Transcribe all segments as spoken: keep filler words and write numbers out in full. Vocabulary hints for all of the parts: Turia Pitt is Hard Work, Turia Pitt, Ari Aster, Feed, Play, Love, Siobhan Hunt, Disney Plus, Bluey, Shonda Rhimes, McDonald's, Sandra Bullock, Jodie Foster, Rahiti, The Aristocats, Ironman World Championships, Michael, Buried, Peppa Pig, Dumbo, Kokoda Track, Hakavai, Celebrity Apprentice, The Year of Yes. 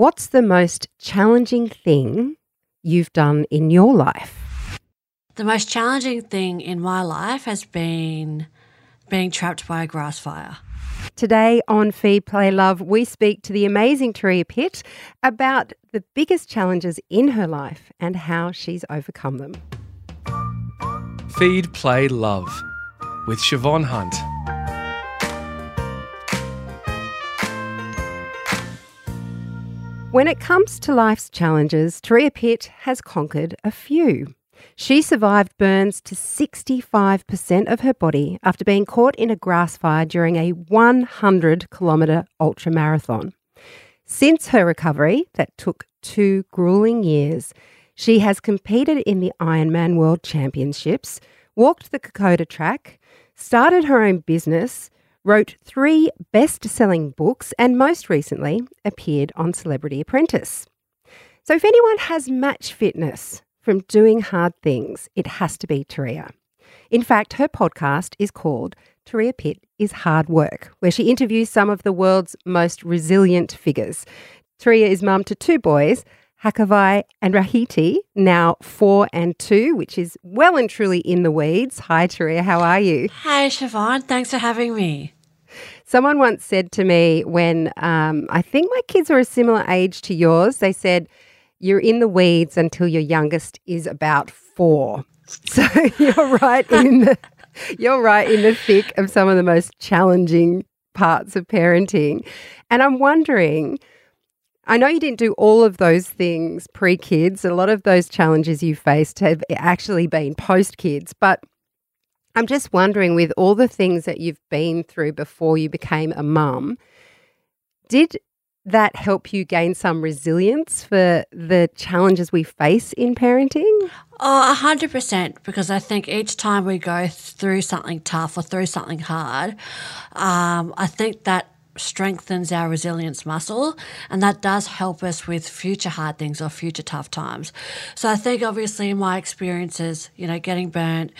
What's the most challenging thing you've done in your life? The most challenging thing in my life has been being trapped by a grass fire. Today on Feed, Play, Love, we speak to the amazing Turia Pitt about the biggest challenges in her life and how she's overcome them. Feed, Play, Love with Siobhan Hunt. When it comes to life's challenges, Turia Pitt has conquered a few. She survived burns to sixty-five percent of her body after being caught in a grass fire during a one hundred kilometre ultramarathon. Since her recovery, that took two gruelling years, she has competed in the Ironman World Championships, walked the Kokoda Track, started her own business, wrote three best-selling books, and most recently appeared on Celebrity Apprentice. So if anyone has match fitness from doing hard things, it has to be Turia. In fact, her podcast is called Turia Pitt is Hard Work, where she interviews some of the world's most resilient figures. Turia is mum to two boys, Hakavai and Rahiti, now four and two, which is well and truly in the weeds. Hi, Turia, how are you? Hi, Siobhan. Thanks for having me. Someone once said to me when um, I think my kids are a similar age to yours, they said, "You're in the weeds until your youngest is about four." So you're right in the you're right in the thick of some of the most challenging parts of parenting. And I'm wondering, I know you didn't do all of those things pre-kids. A lot of those challenges you faced have actually been post-kids. But I'm just wondering, with all the things that you've been through before you became a mum, did that help you gain some resilience for the challenges we face in parenting? Oh, one hundred percent, because I think each time we go through something tough or through something hard, um, I think that strengthens our resilience muscle, and that does help us with future hard things or future tough times. So I think obviously my experiences, you know, getting burnt,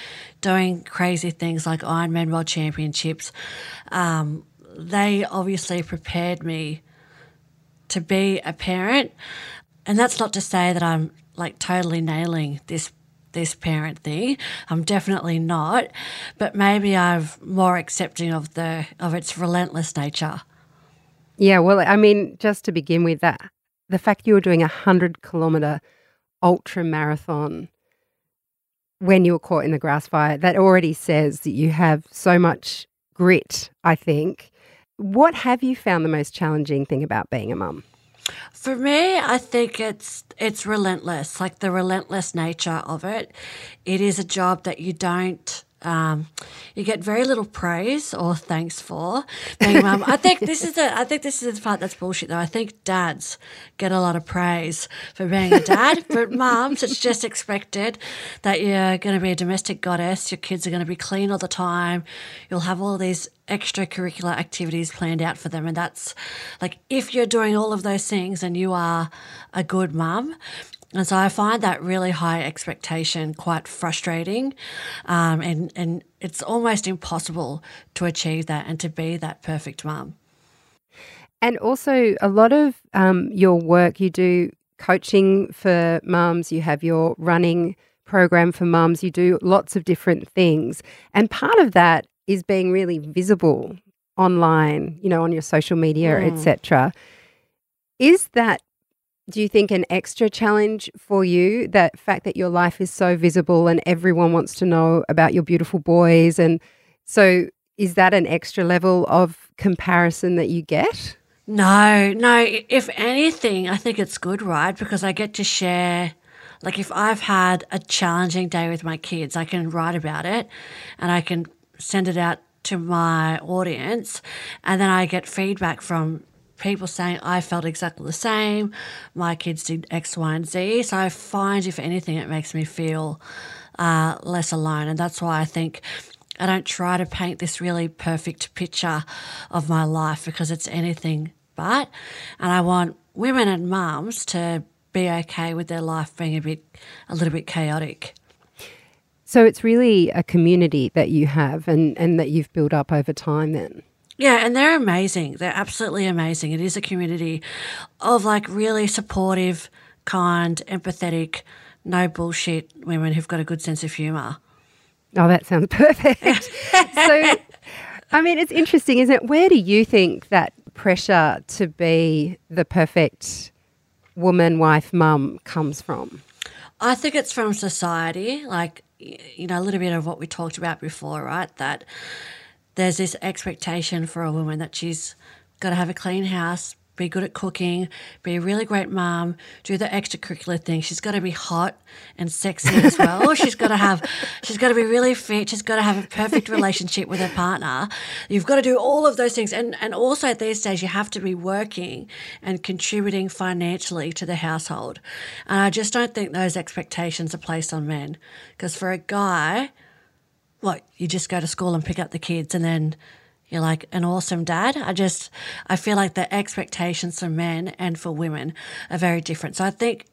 doing crazy things like Ironman World Championships, um, they obviously prepared me to be a parent. And that's not to say that I'm like totally nailing this this parent thing. I'm definitely not, but maybe I'm more accepting of the of its relentless nature. Yeah, well, I mean, just to begin with, that the fact you were doing a one hundred kilometre ultra marathon when you were caught in the grass fire, that already says that you have so much grit, I think. What have you found the most challenging thing about being a mum? For me, I think it's it's relentless, like the relentless nature of it. It is a job that you don't um, you get very little praise or thanks for being a mum. I think this is the I think this is the part that's bullshit though. I think dads get a lot of praise for being a dad, but mums, it's just expected that you're going to be a domestic goddess. Your kids are going to be clean all the time. You'll have all these extracurricular activities planned out for them, and that's like, if you're doing all of those things and you are a good mum. And so I find that really high expectation quite frustrating, um, and, and it's almost impossible to achieve that and to be that perfect mum. And also a lot of um, your work, you do coaching for mums, you have your running program for mums, you do lots of different things, and part of that is being really visible online, you know, on your social media, mm. et cetera. Is that, do you think, an extra challenge for you, that fact that your life is so visible and everyone wants to know about your beautiful boys? And so is that an extra level of comparison that you get? No, no. If anything, I think it's good, right? Because I get to share. Like, if I've had a challenging day with my kids, I can write about it and I can send it out to my audience, and then I get feedback from people saying, I felt exactly the same, my kids did X, Y and Z. So I find, if anything, it makes me feel uh, less alone, and that's why I think I don't try to paint this really perfect picture of my life, because it's anything but. And I want women and mums to be okay with their life being a bit, a little bit chaotic. So it's really a community that you have and, and that you've built up over time then? Yeah, and they're amazing. They're absolutely amazing. It is a community of like really supportive, kind, empathetic, no bullshit women who've got a good sense of humour. Oh, that sounds perfect. So, I mean, it's interesting, isn't it? Where do you think that pressure to be the perfect woman, wife, mum comes from? I think it's from society, like, you know, a little bit of what we talked about before, right, that there's this expectation for a woman that she's got to have a clean house, be good at cooking, be a really great mum, do the extracurricular thing. She's got to be hot and sexy as well. she's got to have, she's got to be really fit. She's got to have a perfect relationship with her partner. You've got to do all of those things. And, and also these days you have to be working and contributing financially to the household. And I just don't think those expectations are placed on men, because for a guy, what, you just go to school and pick up the kids and then you're like an awesome dad. I just, I feel like the expectations for men and for women are very different. So I think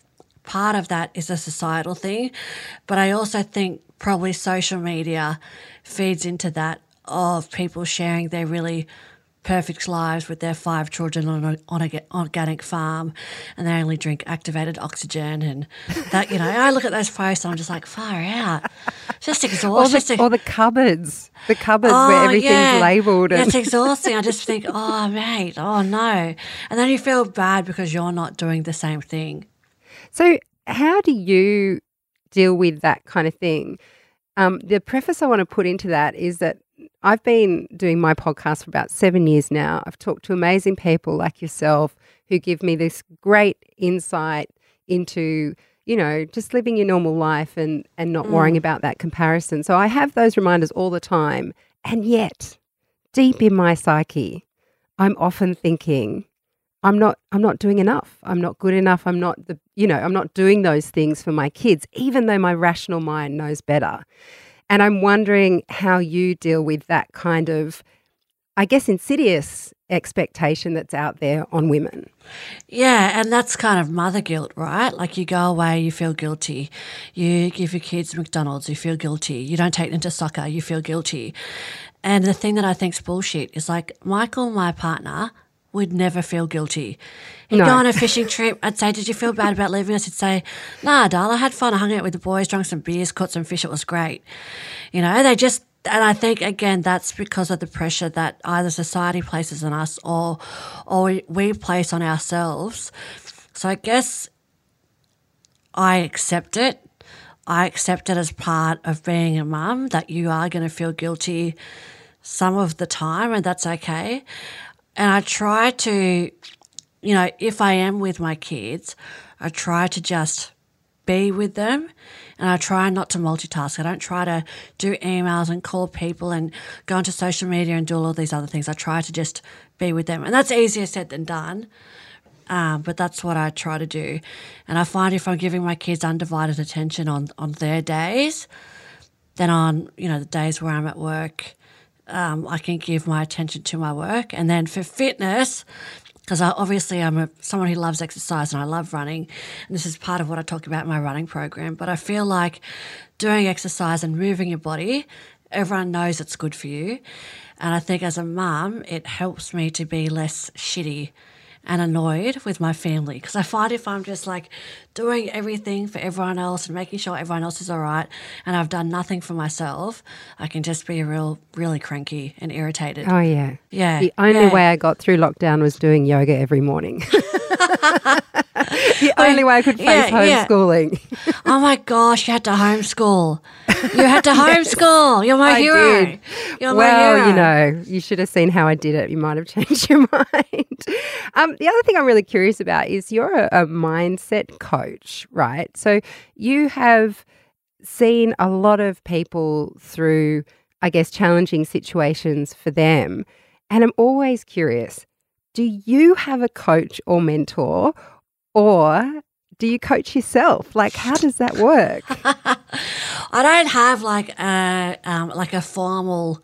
part of that is a societal thing, but I also think probably social media feeds into that of people sharing their really perfect lives with their five children on an organic farm, and they only drink activated oxygen and that, you know. I look at those posts and I'm just like, far out. It's just exhausting. Or, or the cupboards, the cupboards oh, where everything's yeah. labelled. And yeah, it's exhausting. I just think, oh, mate, oh, no. And then you feel bad because you're not doing the same thing. So how do you deal with that kind of thing? Um, the preface I want to put into that is that I've been doing my podcast for about seven years now. I've talked to amazing people like yourself who give me this great insight into, you know, just living your normal life and, and not mm. worrying about that comparison. So I have those reminders all the time. And yet, deep in my psyche, I'm often thinking, I'm not I'm not doing enough. I'm not good enough. I'm not the you know, I'm not doing those things for my kids, even though my rational mind knows better. And I'm wondering how you deal with that kind of, I guess, insidious expectation that's out there on women. Yeah, and that's kind of mother guilt, right? Like you go away, you feel guilty. You give your kids McDonald's, you feel guilty. You don't take them to soccer, you feel guilty. And the thing that I think's bullshit is like Michael, my partner, would never feel guilty. He'd no. go on a fishing trip. I'd say, did you feel bad about leaving us? He'd say, nah, darling, I had fun. I hung out with the boys, drank some beers, caught some fish. It was great. You know, they just, and I think, again, that's because of the pressure that either society places on us or, or we place on ourselves. So I guess I accept it. I accept it as part of being a mum, that you are going to feel guilty some of the time, and that's okay. And I try to, you know, if I am with my kids, I try to just be with them, and I try not to multitask. I don't try to do emails and call people and go onto social media and do all of these other things. I try to just be with them, and that's easier said than done, um, but that's what I try to do. And I find if I'm giving my kids undivided attention on, on their days, then on, you know, the days where I'm at work, Um, I can give my attention to my work. And then for fitness, because I, obviously I'm a, someone who loves exercise and I love running, and this is part of what I talk about in my running program, but I feel like doing exercise and moving your body, everyone knows it's good for you. And I think as a mum, it helps me to be less shitty and annoyed with my family, because I find if I'm just like doing everything for everyone else and making sure everyone else is all right and I've done nothing for myself, I can just be real, really cranky and irritated. Oh, yeah. Yeah. The only yeah. way I got through lockdown was doing yoga every morning. The only way I could face yeah, homeschooling. Yeah. Oh, my gosh, you had to homeschool. You had to homeschool. Yes, you're my I hero. Did. You're well, my hero. You know, you should have seen how I did it. You might have changed your mind. Um, the other thing I'm really curious about is you're a, a mindset coach, right? So you have seen a lot of people through, I guess, challenging situations for them. And I'm always curious, do you have a coach or mentor, or do you coach yourself? Like, how does that work? I don't have like a um, like a formal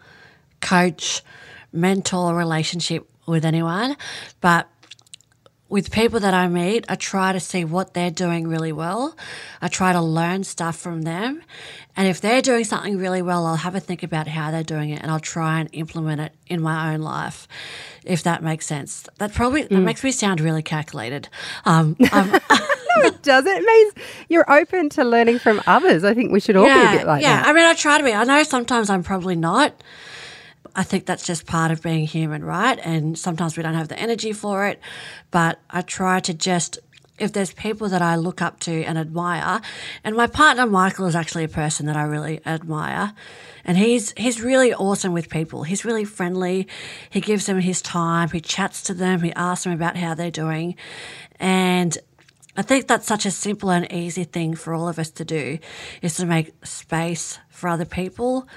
coach mentor relationship with anyone, but with people that I meet, I try to see what they're doing really well. I try to learn stuff from them. And if they're doing something really well, I'll have a think about how they're doing it and I'll try and implement it in my own life, if that makes sense. That probably mm. that makes me sound really calculated. Um, no, it doesn't. It means you're open to learning from others. I think we should all yeah, be a bit like yeah. that. Yeah, I mean, I try to be. I know sometimes I'm probably not. I think that's just part of being human, right? And sometimes we don't have the energy for it. But I try to just, if there's people that I look up to and admire, and my partner Michael is actually a person that I really admire, and he's he's really awesome with people. He's really friendly. He gives them his time. He chats to them. He asks them about how they're doing. And I think that's such a simple and easy thing for all of us to do, is to make space for other people,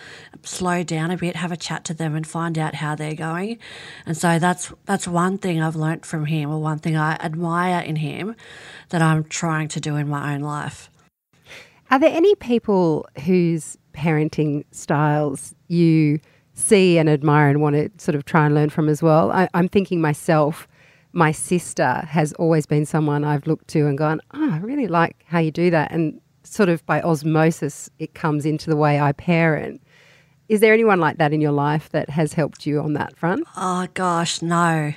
slow down a bit, have a chat to them and find out how they're going. And so that's that's one thing I've learnt from him, or one thing I admire in him that I'm trying to do in my own life. Are there any people whose parenting styles you see and admire and want to sort of try and learn from as well? I, I'm thinking myself. My sister has always been someone I've looked to and gone, oh, I really like how you do that. And sort of by osmosis, it comes into the way I parent. Is there anyone like that in your life that has helped you on that front? Oh, gosh, no.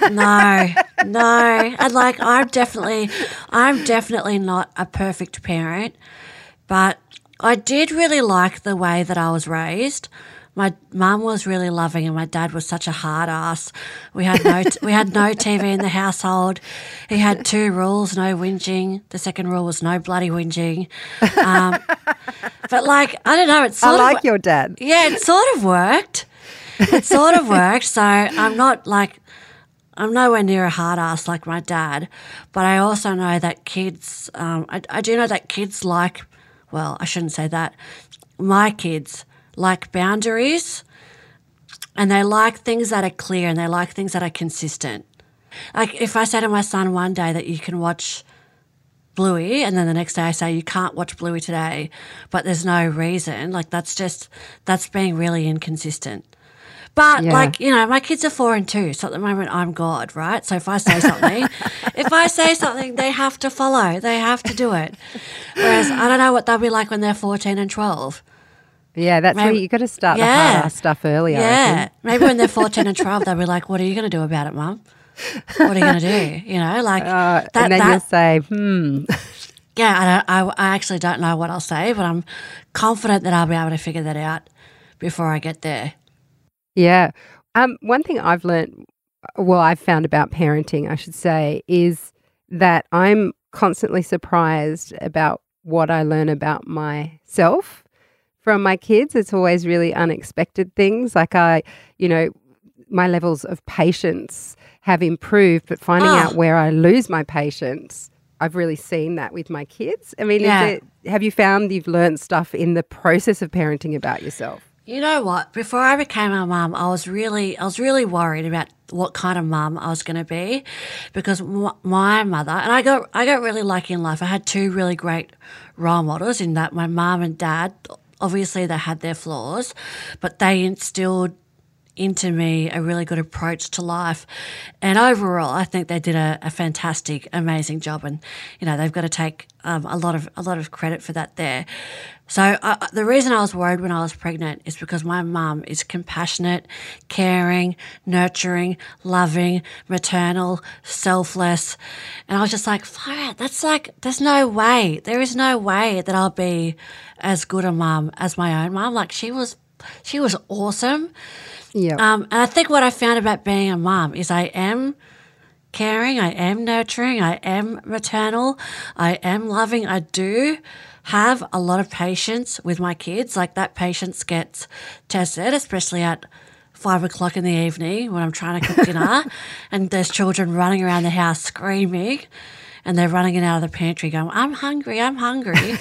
No, no. And like I'm definitely, I'm definitely not a perfect parent, but I did really like the way that I was raised. My mum was really loving and my dad was such a hard ass. We had no t- we had no T V in the household. He had two rules, no whinging. The second rule was no bloody whinging. Um, but like, I don't know. It's sort I like of, your dad. Yeah, it sort of worked. It sort of worked. So I'm not like, I'm nowhere near a hard ass like my dad. But I also know that kids, um, I, I do know that kids like, well, I shouldn't say that, my kids like boundaries, and they like things that are clear and they like things that are consistent. Like if I say to my son one day that you can watch Bluey and then the next day I say you can't watch Bluey today, but there's no reason, like that's just that's being really inconsistent. But yeah. like, you know, my kids are four and two, so at the moment I'm God, right? So if I say something, if I say something, they have to follow, they have to do it. Whereas I don't know what they'll be like when they're fourteen and twelve. Yeah, that's maybe, where you've got to start yeah, the hard-ass stuff earlier. Yeah, maybe when they're fourteen and twelve, they'll be like, what are you going to do about it, Mum? What are you going to do? You know, like uh, that. And then that, you'll say, hmm. Yeah, I, don't, I, I actually don't know what I'll say, but I'm confident that I'll be able to figure that out before I get there. Yeah. Um, one thing I've learned, well, I've found about parenting, I should say, is that I'm constantly surprised about what I learn about myself from my kids. It's always really unexpected things. Like I, you know, my levels of patience have improved, but finding oh. out where I lose my patience, I've really seen that with my kids. I mean, yeah. is it, have you found you've learned stuff in the process of parenting about yourself? You know what? Before I became a mum, I was really, I was really worried about what kind of mum I was going to be, because m- my mother, and I got, I got really lucky in life. I had two really great role models in that my mum and dad. Obviously they had their flaws, but they instilled into me a really good approach to life. And overall, I think they did a, a fantastic, amazing job. And, you know, they've got to take um, a lot of a lot of credit for that there. So uh, the reason I was worried when I was pregnant is because my mum is compassionate, caring, nurturing, loving, maternal, selfless. And I was just like, fire it, that's like, there's no way, there is no way that I'll be as good a mum as my own mum. Like she was She was awesome. Yeah. Um, and I think what I found about being a mum is I am caring, I am nurturing, I am maternal, I am loving. I do have a lot of patience with my kids. Like that patience gets tested, especially at five o'clock in the evening when I'm trying to cook dinner and there's children running around the house screaming. And they're running in out of the pantry going, I'm hungry, I'm hungry.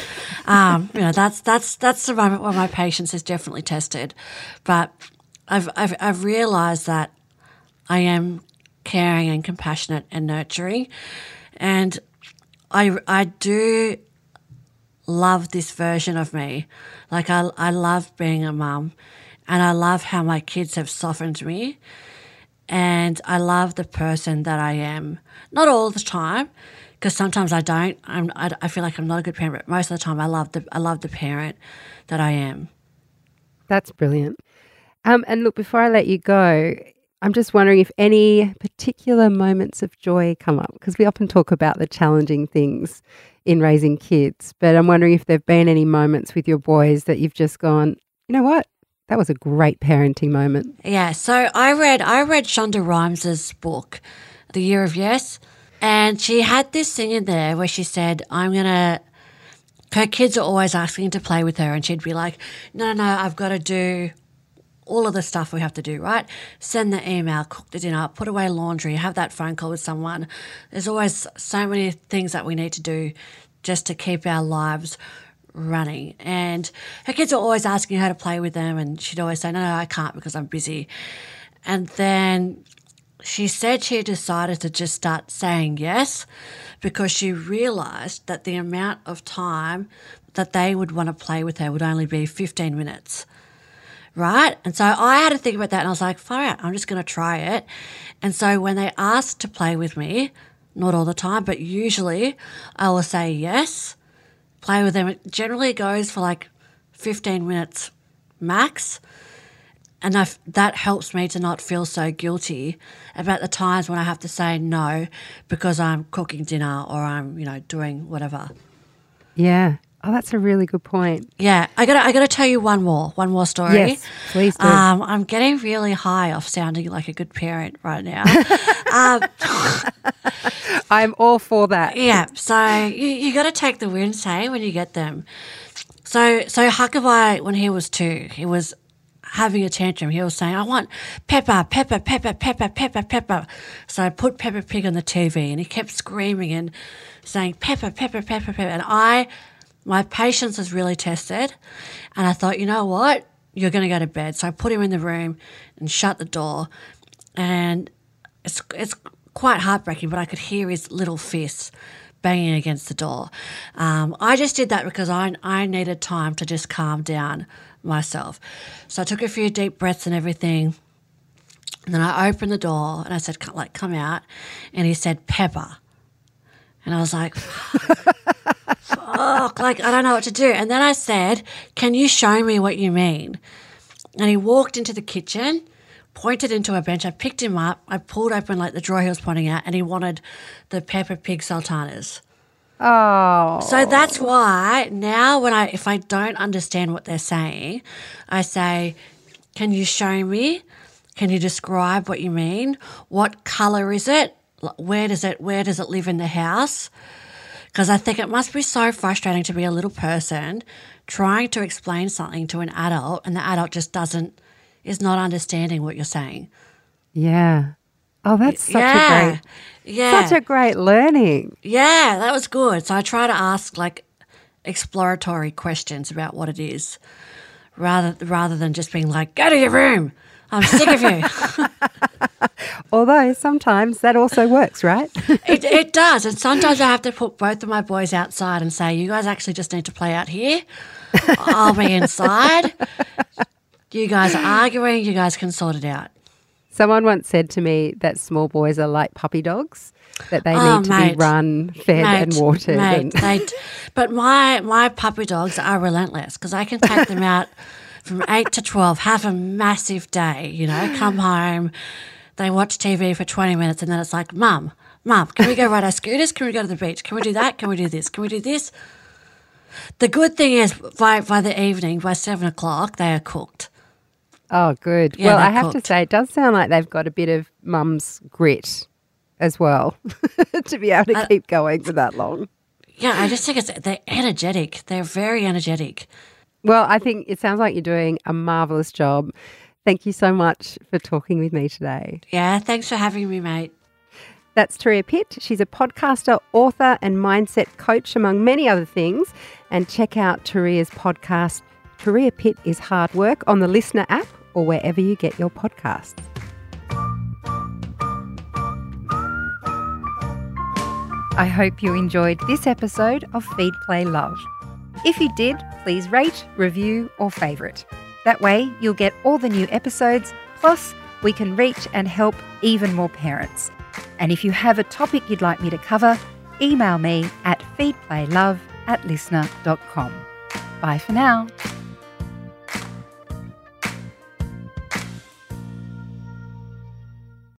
um, you know, that's that's that's the moment where my patience is definitely tested. But I've I've, I've realised that I am caring and compassionate and nurturing. And I, I do love this version of me. Like I, I love being a mum and I love how my kids have softened me. and I love the person that I am. Not all the time, because sometimes I don't. I'm, I, I feel like I'm not a good parent, but most of the time I love the, I love the parent that I am. That's brilliant. Um, and look, before I let you go, I'm just wondering if any particular moments of joy come up, because we often talk about the challenging things in raising kids, but I'm wondering if there have been any moments with your boys that you've just gone, you know what, that was a great parenting moment. Yeah, so I read I read Shonda Rhimes' book, The Year of Yes, and she had this thing in there where she said, I'm going to, her kids are always asking to play with her, and she'd be like, no, no, I've got to do all of the stuff we have to do, right? Send the email, cook the dinner, put away laundry, have that phone call with someone. There's always so many things that we need to do just to keep our lives running. And her kids are always asking her to play with them, and she'd always say, no, no, I can't because I'm busy. And then she said she decided to just start saying yes because she realised that the amount of time that they would want to play with her would only be fifteen minutes, right? And so I had to think about that, and I was like, fine, I'm just going to try it. And so when they asked to play with me, not all the time, but usually I will say yes, play with them. It generally goes for like fifteen minutes max. And I've, that helps me to not feel so guilty about the times when I have to say no because I'm cooking dinner or I'm, you know, doing whatever. Yeah. Oh, that's a really good point. Yeah. I gotta I gotta tell you one more, one more story. Yes, please do. Um, I'm getting really high off sounding like a good parent right now. um, I'm all for that. Yeah. So you, you got to take the wins, hey, when you get them. So so Hakavai, when he was two, he was having a tantrum. He was saying, I want Peppa, Peppa, Peppa, Peppa, Peppa, Peppa. So I put Peppa Pig on the T V, and he kept screaming and saying, Peppa, Peppa, Peppa, Peppa. And I, my patience was really tested, and I thought, you know what, you're going to go to bed. So I put him in the room and shut the door, and it's it's quite heartbreaking, but I could hear his little fists banging against the door. Um, I just did that because I I needed time to just calm down myself. So I took a few deep breaths and everything, and then I opened the door and I said, like, come out. And he said, Peppa. And I was like, fuck, like, I don't know what to do. And then I said, can you show me what you mean? And he walked into the kitchen, pointed into a bench. I picked him up. I pulled open, like, the drawer he was pointing at, and he wanted the Peppa Pig sultanas. Oh. So that's why now when I, if I don't understand what they're saying, I say, can you show me? Can you describe what you mean? What colour is it? Where does it, where does it live in the house? Because I think it must be so frustrating to be a little person trying to explain something to an adult, and the adult just doesn't, is not understanding what you're saying. Yeah. Oh, that's such yeah. a great, yeah. such a great learning. Yeah, that was good. So I try to ask, like, exploratory questions about what it is, rather rather than just being like, "Go to your room. I'm sick of you." Although sometimes that also works, right? it it does, and sometimes I have to put both of my boys outside and say, "You guys actually just need to play out here. I'll be inside. You guys are arguing. You guys can sort it out." Someone once said to me that small boys are like puppy dogs, that they oh, need to mate. be run, fed mate, and watered. Mate, and they d- but my, my puppy dogs are relentless because I can take them out from eight to twelve, have a massive day, you know, come home, they watch T V for twenty minutes, and then it's like, Mum, Mum, can we go ride our scooters? Can we go to the beach? Can we do that? Can we do this? Can we do this? The good thing is by, by the evening, by seven o'clock, they are cooked. Oh, good. Yeah, well, I have cooked. to say, it does sound like they've got a bit of mum's grit as well to be able to I, keep going for that long. Yeah, I just think it's they're energetic. They're very energetic. Well, I think it sounds like you're doing a marvellous job. Thank you so much for talking with me today. Yeah, thanks for having me, mate. That's Turia Pitt. She's a podcaster, author and mindset coach, among many other things. And check out Turia's podcast, Turia Pitt is Hard Work, on the Listener app or wherever you get your podcasts. I hope you enjoyed this episode of Feed, Play, Love. If you did, please rate, review or favourite. That way you'll get all the new episodes, plus we can reach and help even more parents. And if you have a topic you'd like me to cover, email me at feedplaylove at listener dot com. Bye for now.